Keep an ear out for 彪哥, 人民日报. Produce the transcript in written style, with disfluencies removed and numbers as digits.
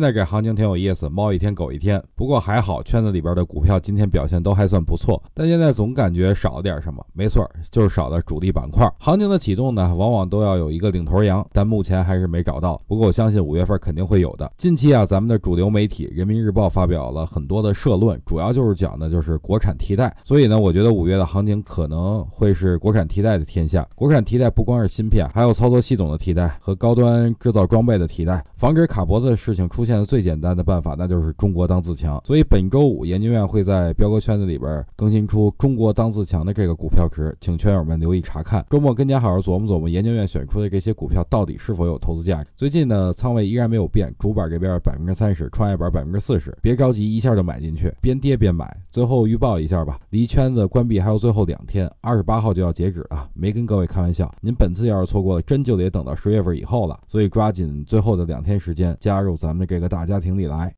现在这行情挺有意思，猫一天狗一天。不过还好，圈子里边的股票今天表现都还算不错，但现在总感觉少点什么。没错，就是少的主力板块。行情的启动呢，往往都要有一个领头羊，但目前还是没找到。不过我相信5月份肯定会有的。近期啊，咱们的主流媒体《人民日报》发表了很多的社论，主要就是讲的就是国产替代。所以呢，我觉得5月的行情可能会是国产替代的天下。国产替代不光是芯片，还有操作系统的替代和高端制造装备的替代。防止卡脖子的事情出现。现在最简单的办法，那就是中国当自强。所以本周五，研究院会在彪哥圈子里边更新出中国当自强的这个股票池，请圈友们留意查看。周末跟家好好琢磨琢磨，研究院选出的这些股票到底是否有投资价值。最近呢，仓位依然没有变，主板这边 30%， 创业板 40%。别着急，一下就买进去，边跌边买。最后预报一下吧，离圈子关闭还有最后2天，28号就要截止了，没跟各位开玩笑。您本次要是错过了，真就得等到10月份以后了。所以抓紧最后的2天时间，加入咱们这个大家庭里来。